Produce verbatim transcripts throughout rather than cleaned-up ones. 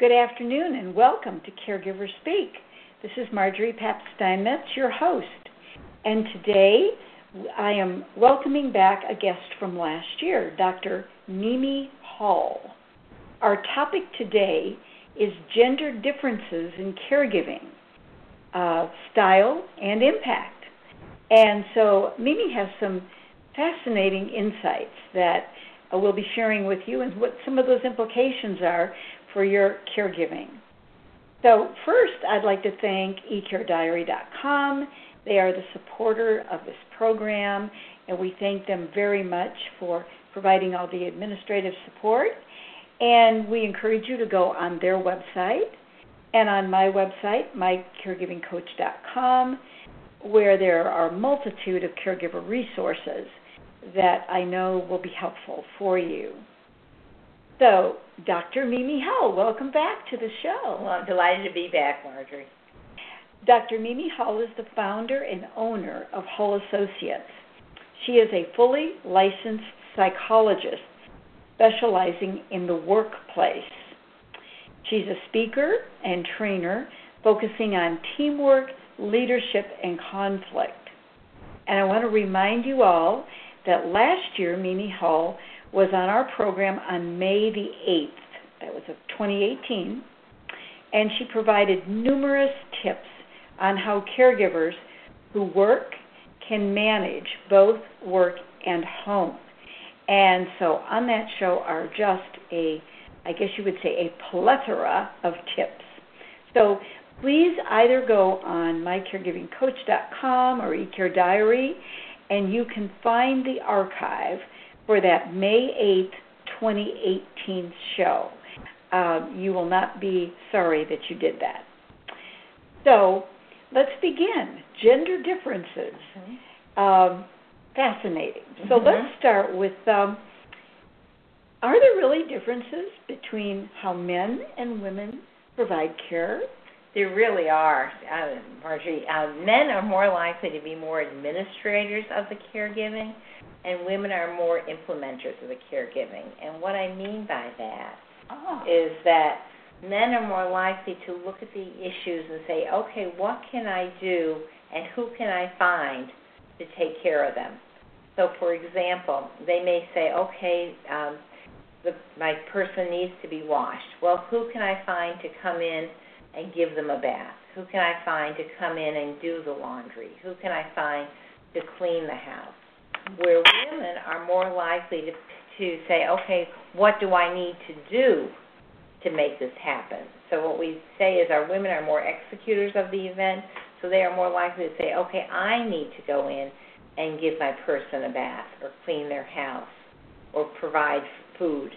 Good afternoon and welcome to Caregiver Speak. This is Margery Pabst Steinmetz, your host. And today I am welcoming back a guest from last year, Doctor Mimi Hull. Our topic today is gender differences in caregiving, uh, style, and impact. And so Mimi has some fascinating insights that uh, we'll be sharing with you and what some of those implications are for your caregiving. So first, I'd like to thank e care diary dot com. They are the supporter of this program, and we thank them very much for providing all the administrative support. And we encourage you to go on their website and on my website, my caregiving coach dot com, where there are a multitude of caregiver resources that I know will be helpful for you. So, Doctor Mimi Hull, welcome back to the show. Well, I'm delighted to be back, Margery. Doctor Mimi Hull is the founder and owner of Hull Associates. She is a fully licensed psychologist specializing in the workplace. She's a speaker and trainer focusing on teamwork, leadership, and conflict. And I want to remind you all that last year, Mimi Hull was on our program on May the eighth, that was of twenty eighteen, and she provided numerous tips on how caregivers who work can manage both work and home. And so on that show are just a, I guess you would say, a plethora of tips. So please either go on my caregiving coach dot com or e care diary, and you can find the archive for that May eighth, twenty eighteen show. Um, you will not be sorry that you did that. So let's begin. Gender differences. Mm-hmm. Um, fascinating. Mm-hmm. So let's start with, um, are there really differences between how men and women provide care? There really are, uh, Margie. Uh, men are more likely to be more administrators of the caregiving, and women are more implementers of the caregiving. And what I mean by that oh. is that men are more likely to look at the issues and say, okay, what can I do and who can I find to take care of them? So, for example, they may say, okay, um, the, my person needs to be washed. Well, who can I find to come in and give them a bath? Who can I find to come in and do the laundry? Who can I find to clean the house? Where women are more likely to to say, okay, what do I need to do to make this happen? So what we say is our women are more executors of the event, so they are more likely to say, okay, I need to go in and give my person a bath or clean their house or provide food.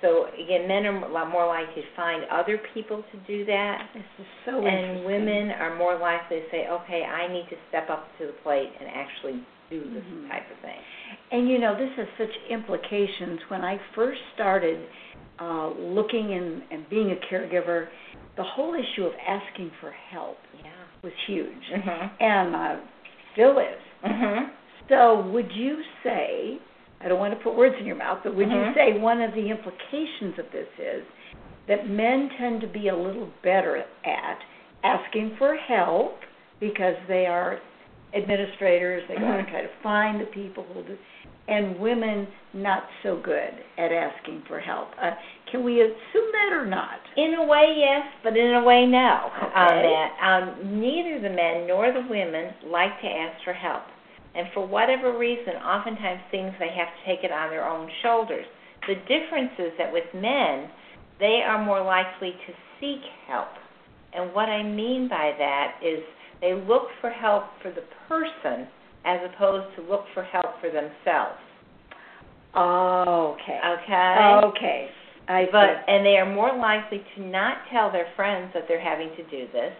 So, again, men are more likely to find other people to do that. This is so interesting. And women are more likely to say, okay, I need to step up to the plate and actually do this mm-hmm. type of thing. And, you know, this has such implications. When I first started uh, looking in, and being a caregiver, the whole issue of asking for help yeah. was huge, mm-hmm. and uh, still is. Mm-hmm. So would you say, I don't want to put words in your mouth, but would mm-hmm. you say one of the implications of this is that men tend to be a little better at asking for help because they are administrators, they mm-hmm. go and try to find the people who do, and women not so good at asking for help. Uh, can we assume that or not? In a way, yes, but in a way, no. Okay. On that, um, neither the men nor the women like to ask for help. And for whatever reason, oftentimes things they have to take it on their own shoulders. The difference is that with men, they are more likely to seek help. And what I mean by that is they look for help for the person as opposed to look for help for themselves. Oh, okay. Okay? Okay. I but, and they are more likely to not tell their friends that they're having to do this.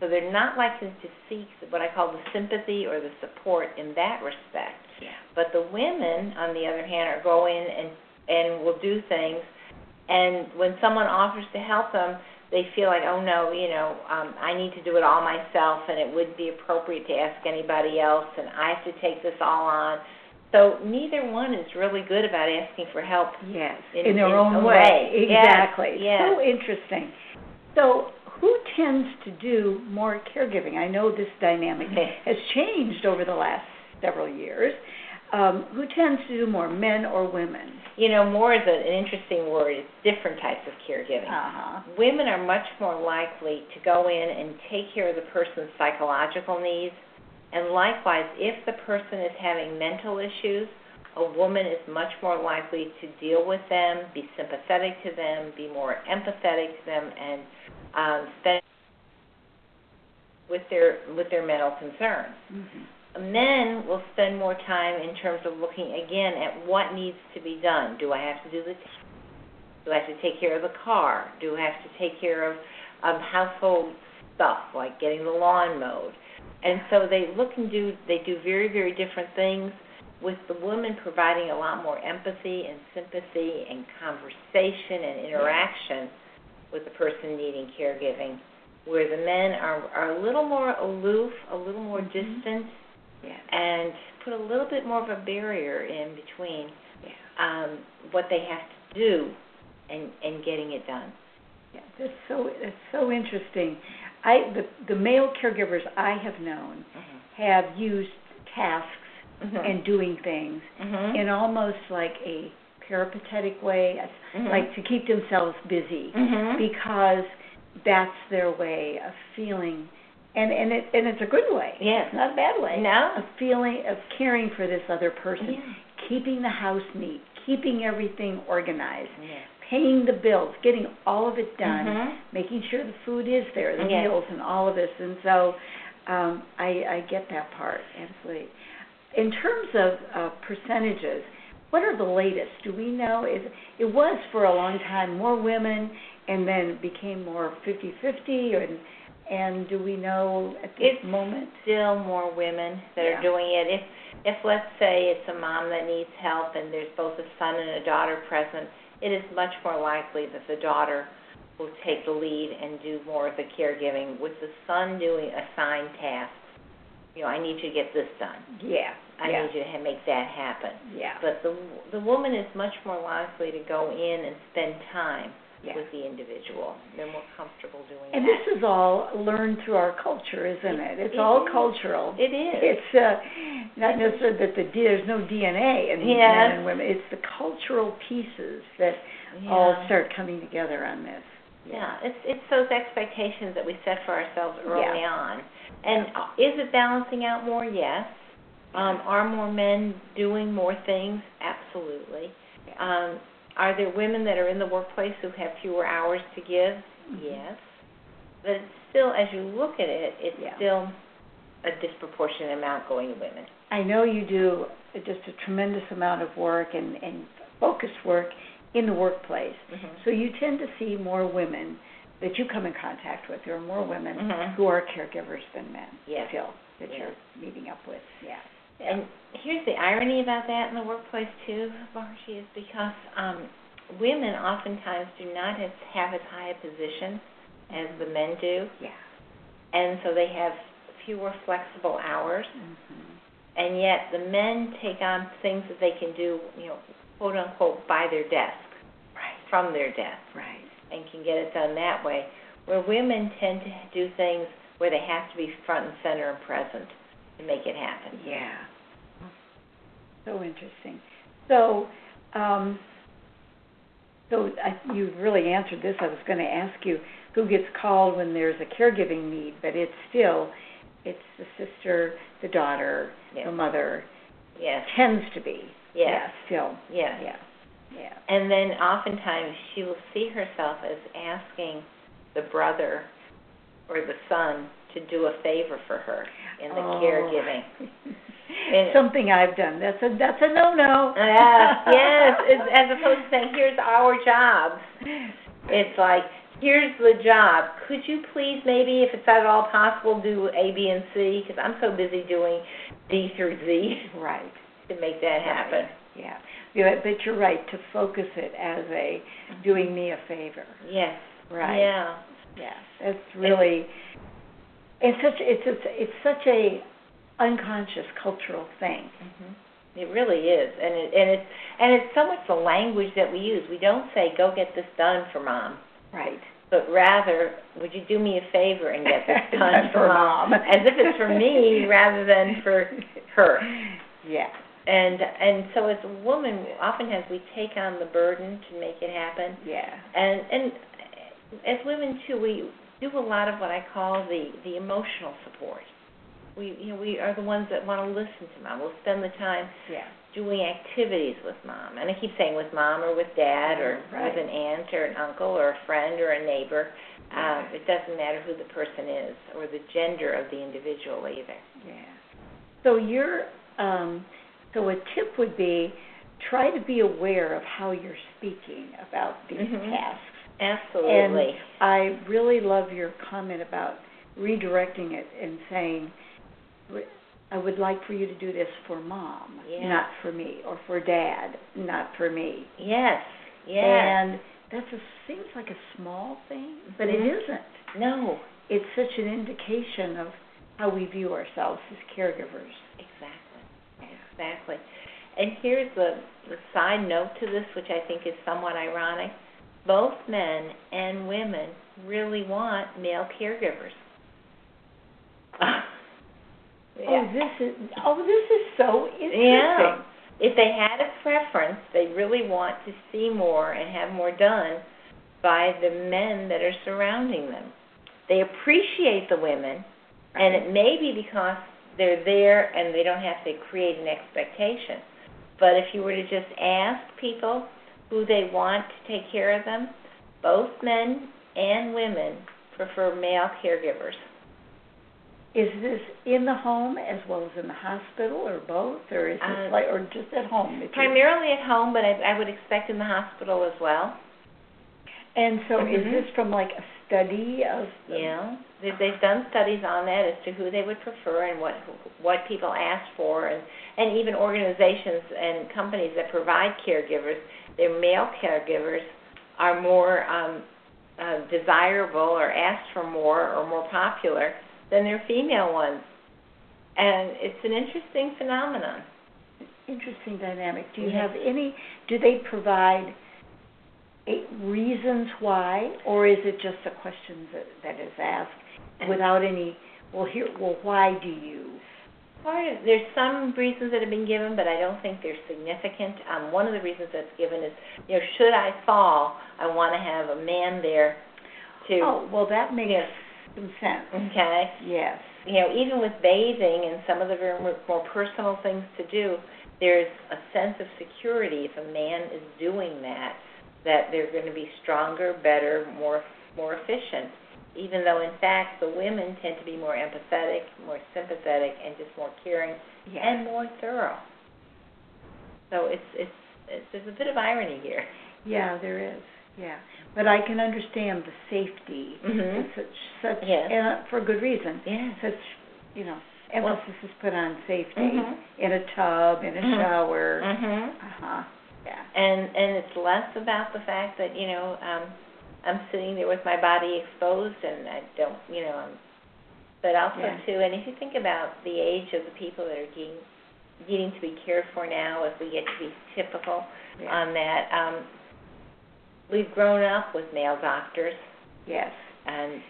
So they're not likely to seek what I call the sympathy or the support in that respect. Yeah. But the women, on the other hand, are go in and, and will do things. And when someone offers to help them, they feel like, oh, no, you know, um, I need to do it all myself, and it wouldn't be appropriate to ask anybody else, and I have to take this all on. So neither one is really good about asking for help. Yes, in, in their in own way. way. Exactly. Yes. So interesting. So who tends to do more caregiving? I know this dynamic has changed over the last several years. Um, who tends to do more, men or women? You know, more is an interesting word. It's different types of caregiving. Uh-huh. Women are much more likely to go in and take care of the person's psychological needs. And likewise, if the person is having mental issues, a woman is much more likely to deal with them, be sympathetic to them, be more empathetic to them, and um, spend with their with their mental concerns. Mm-hmm. Men will spend more time in terms of looking again at what needs to be done. Do I have to do the? Do I have to take care of the car? Do I have to take care of um, household stuff like getting the lawn mowed? And so they look and do, they do very, very different things, with the woman providing a lot more empathy and sympathy and conversation and interaction with the person needing caregiving, where the men are, are a little more aloof, a little more mm-hmm. distant, yeah. and put a little bit more of a barrier in between yeah. um, what they have to do and, and getting it done. Yeah, that's so, that's so interesting. I, the, the male caregivers I have known mm-hmm. have used tasks mm-hmm. and doing things mm-hmm. in almost like a peripatetic way, mm-hmm. like to keep themselves busy mm-hmm. because that's their way of feeling, and, and, it, and it's a good way. Yeah. It's not a bad way. No. Of feeling, of caring for this other person, yeah. keeping the house neat, keeping everything organized. Yeah. Paying the bills, getting all of it done, mm-hmm. making sure the food is there, the yes. meals and all of this. And so um, I, I get that part, absolutely. In terms of uh, percentages, what are the latest? Do we know? Is, it was for a long time more women and then became more fifty-fifty, and, and do we know at this it's moment? Still more women that yeah. are doing it. If, if, let's say, it's a mom that needs help and there's both a son and a daughter present, it is much more likely that the daughter will take the lead and do more of the caregiving, with the son doing assigned tasks. You know, I need you to get this done. Yeah. I yeah. need you to make that happen. Yeah. But the the woman is much more likely to go in and spend time yeah. with the individual. They're more comfortable doing and that. And this is all learned through our culture, isn't it? It's it all is. cultural. It is. It's uh, not necessarily that the there's no D N A in yes. men and women. It's the cultural pieces that yeah. all start coming together on this. Yeah. yeah, it's it's those expectations that we set for ourselves early yeah. on. And yeah. is it balancing out more? Yes. Um, are more men doing more things? Absolutely. Yeah. Um, Are there women that are in the workplace who have fewer hours to give? Yes. But it's still, as you look at it, it's yeah. still a disproportionate amount going to women. I know you do just a tremendous amount of work and, and focused work in the workplace. Mm-hmm. So you tend to see more women that you come in contact with. There are more women mm-hmm. who are caregivers than men, yes. I feel, that yes. you're meeting up with. Yeah. And here's the irony about that in the workplace, too, Margie, is because um, women oftentimes do not have, have as high a position as the men do. Yeah. And so they have fewer flexible hours. Mm-hmm. And yet the men take on things that they can do, you know, quote, unquote, by their desk, right. from their desk, right. and can get it done that way, where women tend to do things where they have to be front and center and present to make it happen. Yeah. So interesting. So, um, so I, you really answered this. I was going to ask you who gets called when there's a caregiving need, but it's still, it's the sister, the daughter, yes. the mother. Yes. Tends to be. Yes. Yeah, still. Yes. Yeah. Yeah. And then oftentimes she will see herself as asking the brother or the son to do a favor for her in the oh. caregiving. It, Something I've done. That's a that's a no-no. Yes, yes. It's, as opposed to saying, here's our job. It's like, here's the job. Could you please maybe, if it's at all possible, do A, B, and C? Because I'm so busy doing D through Z. Right. To make that right. happen. Yeah. yeah. But you're right, to focus it as a doing me a favor. Yes. Right. Yeah. Yes. It's really, it's, it's such it's, it's, it's such a unconscious cultural thing. Mm-hmm. It really is, and it, and it's and it's so much the language that we use. We don't say, "Go get this done for mom," right? But rather, would you do me a favor and get this done for mom? mom, as if it's for me rather than for her. Yeah. And and so as a woman, oftentimes we take on the burden to make it happen. Yeah. And and as women too, we do a lot of what I call the the emotional support. We, you know, we are the ones that want to listen to mom. We'll spend the time yeah. doing activities with mom. And I keep saying with mom or with dad or right. with an aunt or an uncle or a friend or a neighbor. Right. Um, it doesn't matter who the person is or the gender of the individual either. Yeah. So your um, so a tip would be try to be aware of how you're speaking about these mm-hmm. tasks. Absolutely. And I really love your comment about redirecting it and saying, I would like for you to do this for mom, yes. not for me, or for dad, not for me. Yes, yes. And that seems like a small thing, but mm-hmm. it isn't. No. It's such an indication of how we view ourselves as caregivers. Exactly, exactly. And here's the, the side note to this, which I think is somewhat ironic. Both men and women really want male caregivers. Yeah. Oh, this is oh, this is so interesting. Yeah. If they had a preference, they really want to see more and have more done by the men that are surrounding them. They appreciate the women, right. and it may be because they're there and they don't have to create an expectation. But if you were to just ask people who they want to take care of them, both men and women prefer male caregivers. Is this in the home as well as in the hospital, or both, or is this um, like, or just at home? Primarily at home, but I, I would expect in the hospital as well. And so, mm-hmm. is this from like a study of? The yeah, they've, they've done studies on that as to who they would prefer and what what people ask for, and, and even organizations and companies that provide caregivers, their male caregivers are more um, uh, desirable or asked for more or more popular than their female ones. And it's an interesting phenomenon. Interesting dynamic. Do you yes. have any, do they provide reasons why, or is it just a question that, that is asked without any, well, here, well, why do you? Part of, there's some reasons that have been given, but I don't think they're significant. Um, one of the reasons that's given is, you know, should I fall, I want to have a man there to... Oh, well, that makes... You know, consent. Okay. Yes. You know, even with bathing and some of the very more personal things to do, there's a sense of security if a man is doing that, that they're going to be stronger, better, more more efficient, even though, in fact, the women tend to be more empathetic, more sympathetic, and just more caring yes. and more thorough. So it's, it's it's there's a bit of irony here. Yeah, there is. Yeah, but I can understand the safety, mm-hmm. such, such yes. and for good reason. Yes. Such, you know, emphasis well, is put on safety mm-hmm. in a tub, in a mm-hmm. shower. Mm-hmm. Uh-huh. Yeah. And and it's less about the fact that, you know, um, I'm sitting there with my body exposed and I don't, you know, I'm, but also yeah. too, and if you think about the age of the people that are getting getting to be cared for now, if we get to be typical yeah. on that. Um, We've grown up with male doctors. Yes. And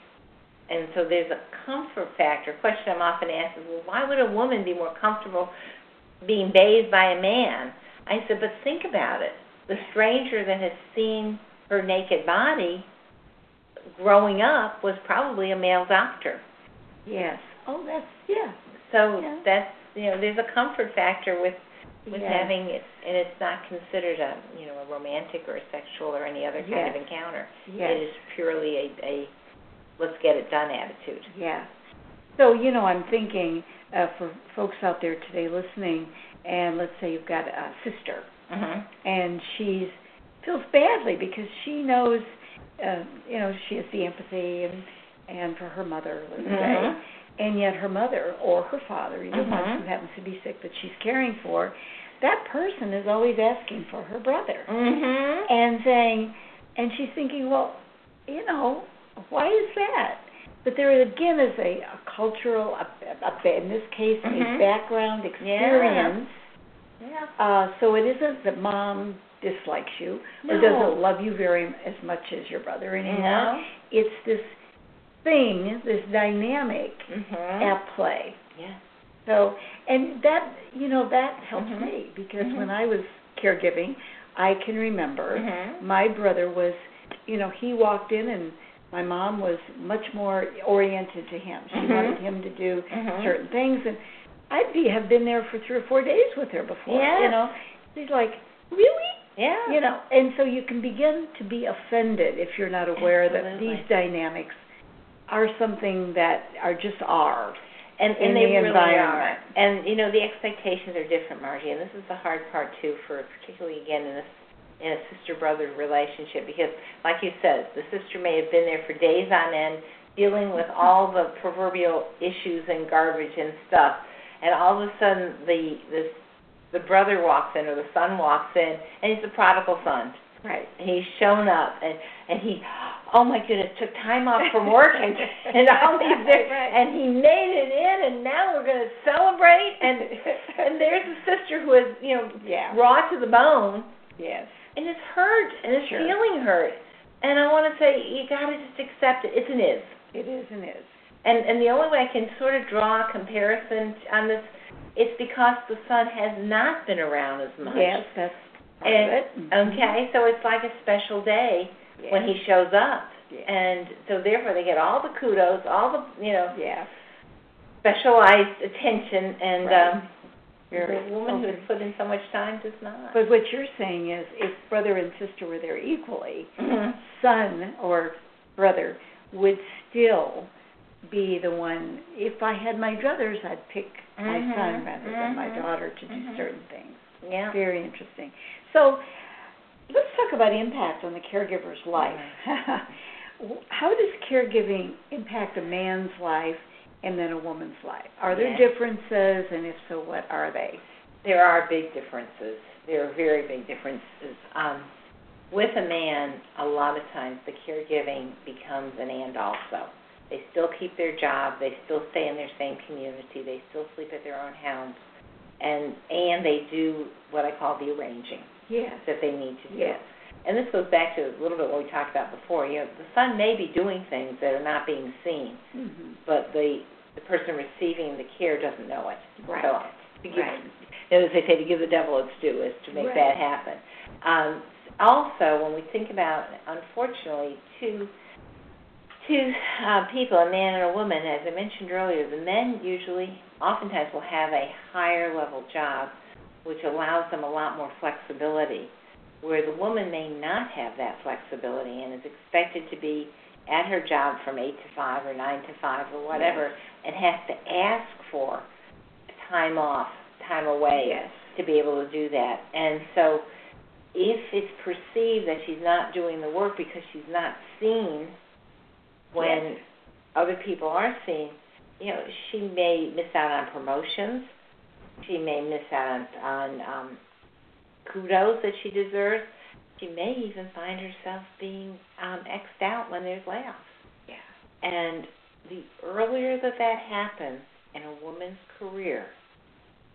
and so there's a comfort factor. A question I'm often asked is, well, why would a woman be more comfortable being bathed by a man? I said, but think about it. The stranger that has seen her naked body growing up was probably a male doctor. Yes. Oh, that's, yeah. So yeah. that's, you know, there's a comfort factor with With yes. having it, and it's not considered a, you know, a romantic or a sexual or any other kind yes. of encounter. Yes. It is purely a, a let's get it done attitude. Yeah. So, you know, I'm thinking uh, for folks out there today listening, and let's say you've got a sister, mm-hmm. and she feels badly because she knows, uh, you know, she has the empathy and, and for her mother, let's mm-hmm. say. And yet her mother or her father, either mm-hmm. one who happens to be sick that she's caring for, that person is always asking for her brother mm-hmm. and saying, and she's thinking, well, you know, why is that? But there again is a, a cultural, a, a, in this case, mm-hmm. a background experience yeah. Yeah. Uh, so it isn't that mom dislikes you no. or doesn't love you very as much as your brother anymore. No. It's this thing, this dynamic mm-hmm. at play. Yeah. So, and that, you know, that helped mm-hmm. me because mm-hmm. when I was caregiving, I can remember mm-hmm. my brother was, you know, he walked in and my mom was much more oriented to him. She mm-hmm. wanted him to do mm-hmm. certain things, and I'd be, have been there for three or four days with her before. Yeah. You know, she's like, really? Yeah. You know, and so you can begin to be offended if you're not aware Absolutely. That these dynamics are something that are just are. And, and they the really are. And, you know, the expectations are different, Margie, and this is the hard part, too, for particularly, again, in a, in a sister-brother relationship, because, like you said, the sister may have been there for days on end dealing with all the proverbial issues and garbage and stuff, and all of a sudden the, the, the brother walks in or the son walks in, and he's the prodigal son. Right. And he's shown up, and, and he... oh, my goodness, took time off from work and, and all these things, right. and he made it in, and now we're going to celebrate. And and there's a sister who is, you know, yeah. raw to the bone. Yes. And it's hurt, and it's sure. feeling hurt. And I want to say, you got to just accept it. It's an is. It is an is. And, and the only way I can sort of draw a comparison on this, it's because the son has not been around as much. Yes, that's part and, of it. Okay, mm-hmm. so it's like a special day. Yes. When he shows up, yes. and so therefore they get all the kudos, all the you know, yes. specialized attention, and right. um, the woman okay. who has put in so much time does not. But what you're saying is, if brother and sister were there equally, mm-hmm. son or brother would still be the one. If I had my druthers, I'd pick mm-hmm. my son rather mm-hmm. than my daughter to do mm-hmm. certain things. Yeah, very interesting. So. Let's talk about impact on the caregiver's life. How does caregiving impact a man's life and then a woman's life? Are there yes. differences, and if so, what are they? There are big differences. There are very big differences. Um, with a man, a lot of times the caregiving becomes an and also. They still keep their job. They still stay in their same community. They still sleep at their own house. And, and they do what I call the arranging. Yes. That they need to do. Yes. And this goes back to a little bit what we talked about before. You know, the son may be doing things that are not being seen, mm-hmm. but the the person receiving the care doesn't know it. Right. So to give, right. You know, as they say, to give the devil its due is to make right. that happen. Um, also, when we think about, unfortunately, two two uh, people, a man and a woman, as I mentioned earlier, the men usually, oftentimes, will have a higher level job, which allows them a lot more flexibility, where the woman may not have that flexibility and is expected to be at her job from eight to five or nine to five or whatever, yes. and has to ask for time off, time away yes. to be able to do that. And so if it's perceived that she's not doing the work because she's not seen when yes. other people are seen, you know, she may miss out on promotions. She may miss out on um, kudos that she deserves. She may even find herself being um, X'd out when there's layoffs. Yeah. And the earlier that that happens in a woman's career,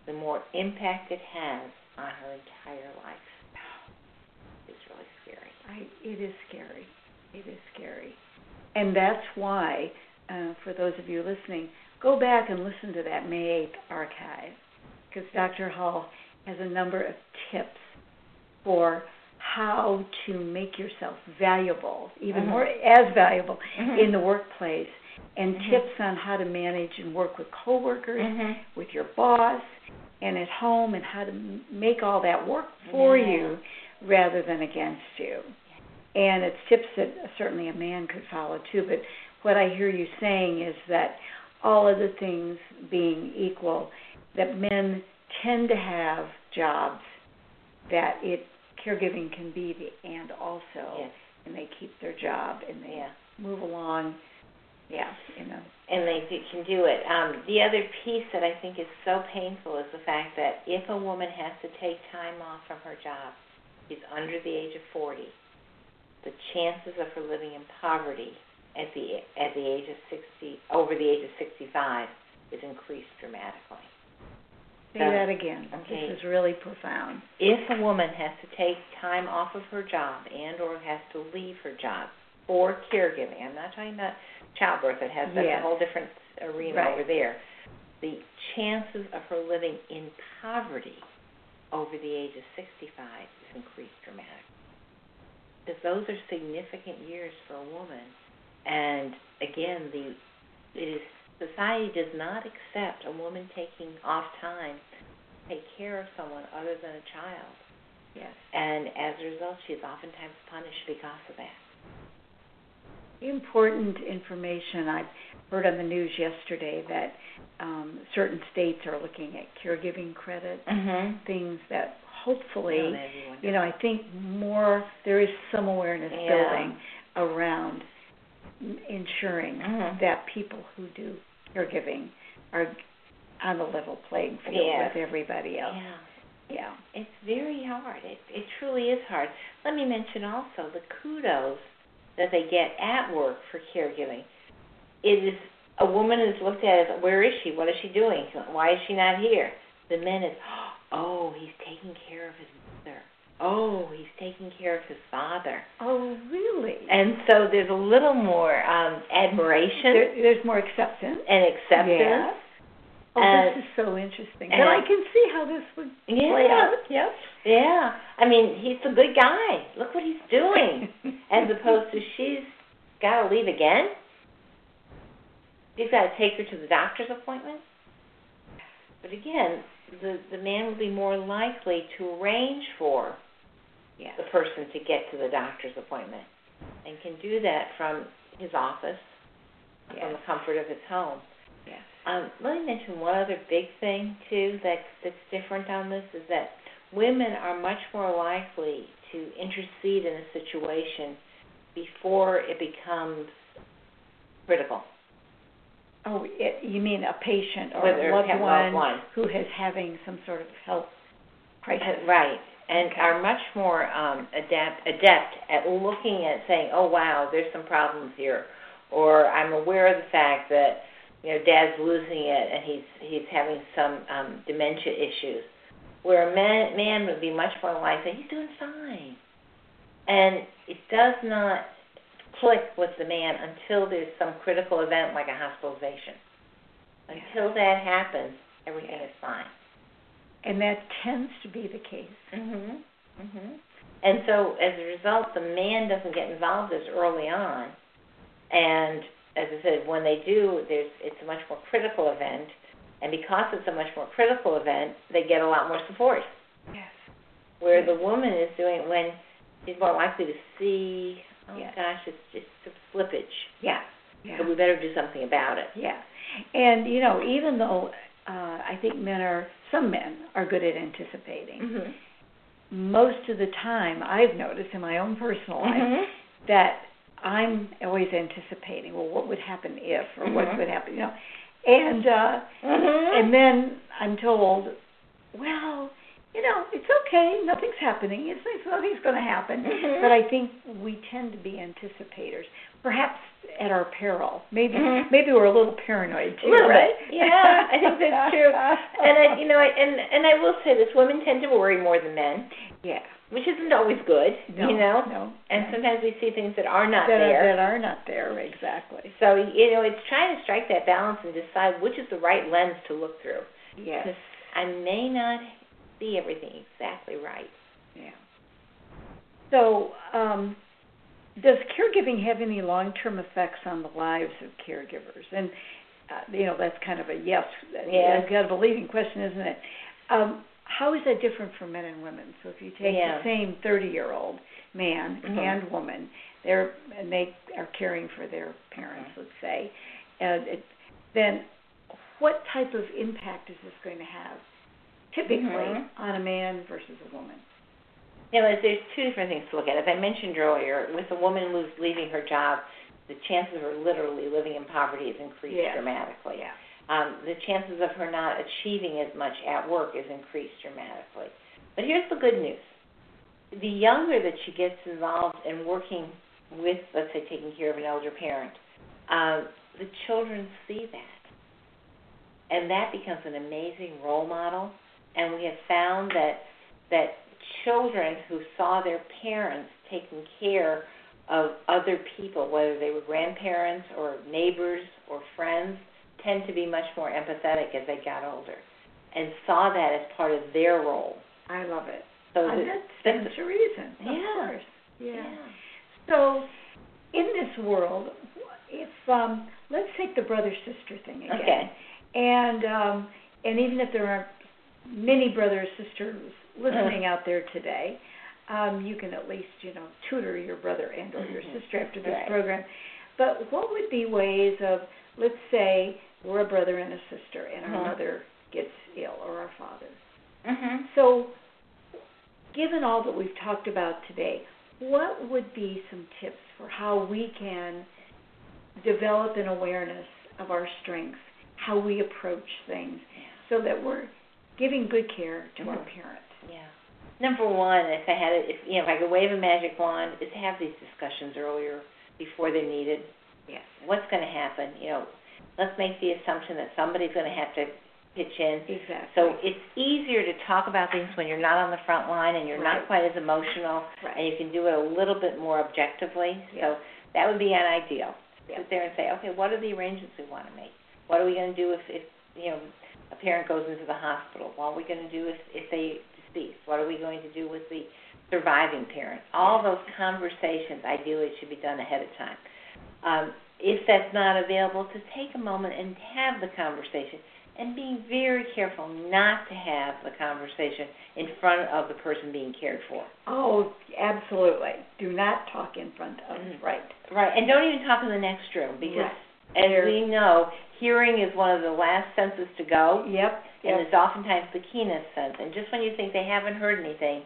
the more impact it has on her entire life. It's really scary. I, it is scary. It is scary. And that's why, uh, for those of you listening, go back and listen to that May eighth archive. Because Doctor Hull has a number of tips for how to make yourself valuable, even mm-hmm. more as valuable, mm-hmm. in the workplace, and mm-hmm. tips on how to manage and work with coworkers, mm-hmm. with your boss, and at home, and how to make all that work for yeah. you rather than against you. And it's tips that certainly a man could follow too, but what I hear you saying is that all other things being equal, that men tend to have jobs that it caregiving can be the and also, yes. and they keep their job and they yeah. move along. Yeah, you know. And they can do it. Um, the other piece that I think is so painful is the fact that if a woman has to take time off from her job, she's under the age of forty. The chances of her living in poverty at the at the age of sixty, over the age of sixty-five, is increased dramatically. Say that again. Okay. This is really profound. If a woman has to take time off of her job and or has to leave her job for caregiving, I'm not talking about childbirth. It has yes. a whole different arena right. over there. The chances of her living in poverty over the age of sixty-five is increased dramatically. Because those are significant years for a woman. And, again, the it is, society does not accept a woman taking off time to take care of someone other than a child. Yes. And as a result, she is oftentimes punished because of that. Important information. I heard on the news yesterday that um, certain states are looking at caregiving credits, mm-hmm. things that hopefully, you know, I think more, there is some awareness yeah. building around ensuring uh-huh. that people who do caregiving are on a level playing field yeah. with everybody else. Yeah. yeah. It's very hard. It, it truly is hard. Let me mention also the kudos that they get at work for caregiving. It is, a woman is looked at as, where is she? What is she doing? Why is she not here? The men is, oh, he's taking care of his mother. Oh, he's taking care of his father. Oh, really? And so there's a little more um, admiration. There, there's more acceptance. And acceptance. Yeah. Oh, and, this is so interesting. And I can see how this would yeah, play out. Yep. Yeah. I mean, he's a good guy. Look what he's doing. As opposed to she's got to leave again. He's got to take her to the doctor's appointment. But again, the, the man would be more likely to arrange for yeah. the person to get to the doctor's appointment and can do that from his office, yes. from the comfort of his home. Yes. Um, let me mention one other big thing, too, that, that's different on this is that women are much more likely to intercede in a situation before it becomes critical. Oh, it, you mean a patient or Whether a loved one, one who is having some sort of health crisis. Uh, right, and okay. are much more um, adapt, adept at looking at saying, oh, wow, there's some problems here, or I'm aware of the fact that, you know, Dad's losing it and he's he's having some um, dementia issues, where a man, man would be much more likely, he's doing fine. And it does not click with the man until there's some critical event like a hospitalization. Until that happens, everything yes. is fine. And that tends to be the case. Mm-hmm. Mm-hmm. And so, as a result, the man doesn't get involved as early on. And, as I said, when they do, there's it's a much more critical event. And because it's a much more critical event, they get a lot more support. Yes. Where yes. the woman is doing when she's more likely to see... Oh, yes. gosh, it's just a slippage. Yeah. yeah. So we better do something about it. Yeah. And, you know, even though uh, I think men are, some men are good at anticipating, mm-hmm. most of the time I've noticed in my own personal life mm-hmm. that I'm always anticipating, well, what would happen if or mm-hmm. what would happen, you know. And, uh, mm-hmm. and then I'm told, well, you know, it's okay, nothing's happening, it's, it's nothing's going to happen. Mm-hmm. But I think we tend to be anticipators, perhaps at our peril. Maybe mm-hmm. maybe we're a little paranoid too, a little right? Bit. Yeah, I think that's true. And, I, you know, I, and, and I will say this, women tend to worry more than men. Yeah. Which isn't always good, no, you know. No, and no. sometimes we see things that are not that there. Are, that are not there, exactly. So, you know, it's trying to strike that balance and decide which is the right lens to look through. Yes. Because I may not... see everything exactly right. Yeah. So, um, does caregiving have any long-term effects on the lives of caregivers? And uh, you know, that's kind of a yes, yeah, kind of a leading question, isn't it? Um, how is that different for men and women? So, if you take yeah. the same thirty-year-old man mm-hmm. and woman, they're and they are caring for their parents, mm-hmm. let's say, and it, then what type of impact is this going to have? Typically, mm-hmm. on a man versus a woman. You know, there's two different things to look at. As I mentioned earlier, with a woman who's leaving her job, the chances of her literally living in poverty is increased yes. dramatically. Yeah. Um, the chances of her not achieving as much at work is increased dramatically. But here's the good news. The younger that she gets involved in working with, let's say, taking care of an elder parent, uh, the children see that. and that becomes an amazing role model. And we have found that that children who saw their parents taking care of other people, whether they were grandparents or neighbors or friends, tend to be much more empathetic as they got older and saw that as part of their role. I love it. So that, that's, that's a reason, of yeah. course. Yeah. yeah. So in this world, if um, let's take the brother-sister thing again. Okay. And, um, and even if there aren't many brothers and sisters listening out there today, um, you can at least, you know, tutor your brother and or your mm-hmm. sister after this right. program. But what would be ways of, let's say, we're a brother and a sister, and mm-hmm. our mother gets ill or our father. Mm-hmm. So given all that we've talked about today, what would be some tips for how we can develop an awareness of our strengths, how we approach things, so that we're giving good care to mm-hmm. our parents? Yeah. Number one, if I had, a, if you know, if I could wave a magic wand, is to have these discussions earlier before they're needed. Yes. What's going to happen? You know, let's make the assumption that somebody's going to have to pitch in. Exactly. So it's easier to talk about things when you're not on the front line and you're right. not quite as emotional, right. and you can do it a little bit more objectively. Yes. So that would be an ideal. Yes. Sit there and say, okay, what are the arrangements we want to make? What are we going to do if, if you know, a parent goes into the hospital? What are we going to do if, if they deceased? What are we going to do with the surviving parent? All those conversations, ideally, should be done ahead of time. Um, if that's not available, to take a moment and have the conversation, and being very careful not to have the conversation in front of the person being cared for. Oh, absolutely. Do not talk in front of. Mm-hmm. Right. Right. And don't even talk in the next room, because right. as we know, hearing is one of the last senses to go. Yep. And yep. it's oftentimes the keenest sense. And just when you think they haven't heard anything,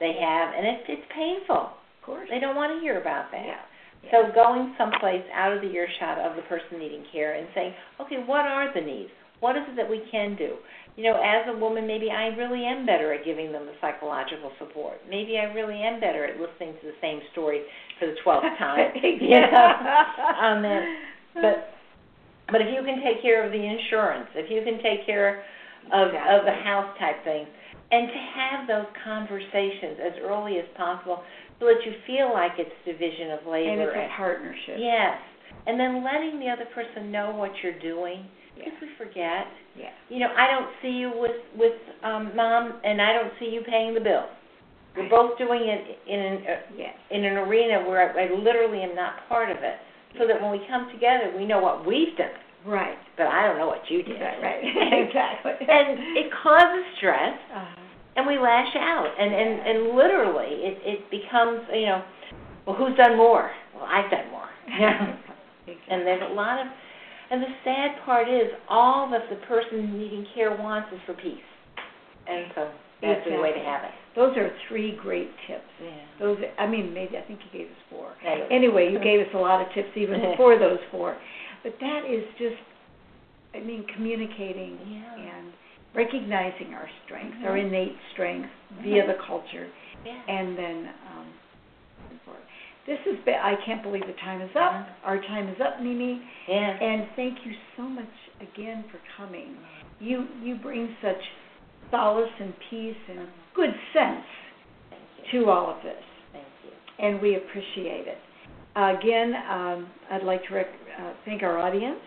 they have. And it's, it's painful. Of course. They don't want to hear about that. Yeah. Yeah. So going someplace out of the earshot of the person needing care and saying, okay, what are the needs? What is it that we can do? You know, as a woman, maybe I really am better at giving them the psychological support. Maybe I really am better at listening to the same story for the twelfth time. Yeah. um, but... But if you can take care of the insurance, if you can take care of, exactly. of the house type things, and to have those conversations as early as possible so that you feel like it's division of labor. And it's a and, partnership. Yes. And then letting the other person know what you're doing, because yeah. we forget. Yeah. You know, I don't see you with, with um, Mom, and I don't see you paying the bill. We're both doing it in an, uh, yes. in an arena where I, I literally am not part of it. So that when we come together, we know what we've done. Right. But I don't know what you did. Exactly. Right. Exactly. And it causes stress, uh-huh. and we lash out. And, yeah. and, and literally, it, it becomes, you know, well, who's done more? Well, I've done more. Yeah. Exactly. And there's a lot of, and the sad part is all that the person needing care wants is for peace. And so that's exactly. the way to have it. Those are three great tips. Yeah. Those, I mean, maybe I think you gave us four. Right. Anyway, you gave us a lot of tips even before those four. But that is just, I mean, communicating yeah. and recognizing our strengths, mm-hmm. our innate strengths mm-hmm. via the culture. Yeah. And then, um, this has been, I can't believe the time is up. Uh-huh. Our time is up, Mimi. Yeah. And thank you so much again for coming. You, you bring such solace and peace and good sense to all of this. Thank you. And we appreciate it. Uh, again, um, I'd like to rec- uh, thank our audience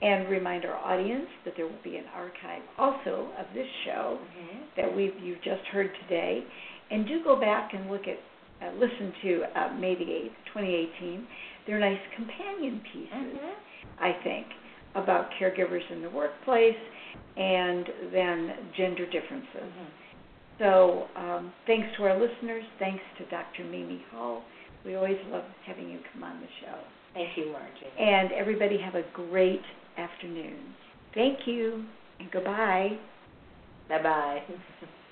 and remind our audience that there will be an archive also of this show mm-hmm. that we've you've just heard today. And do go back and look at, uh, listen to uh, May the eighth, twenty eighteen. They're nice companion pieces, mm-hmm. I think, about caregivers in the workplace and then gender differences. Mm-hmm. So um, thanks to our listeners. Thanks to Doctor Mimi Hull. We always love having you come on the show. Thank you, Margie. And everybody have a great afternoon. Thank you, and goodbye. Bye-bye.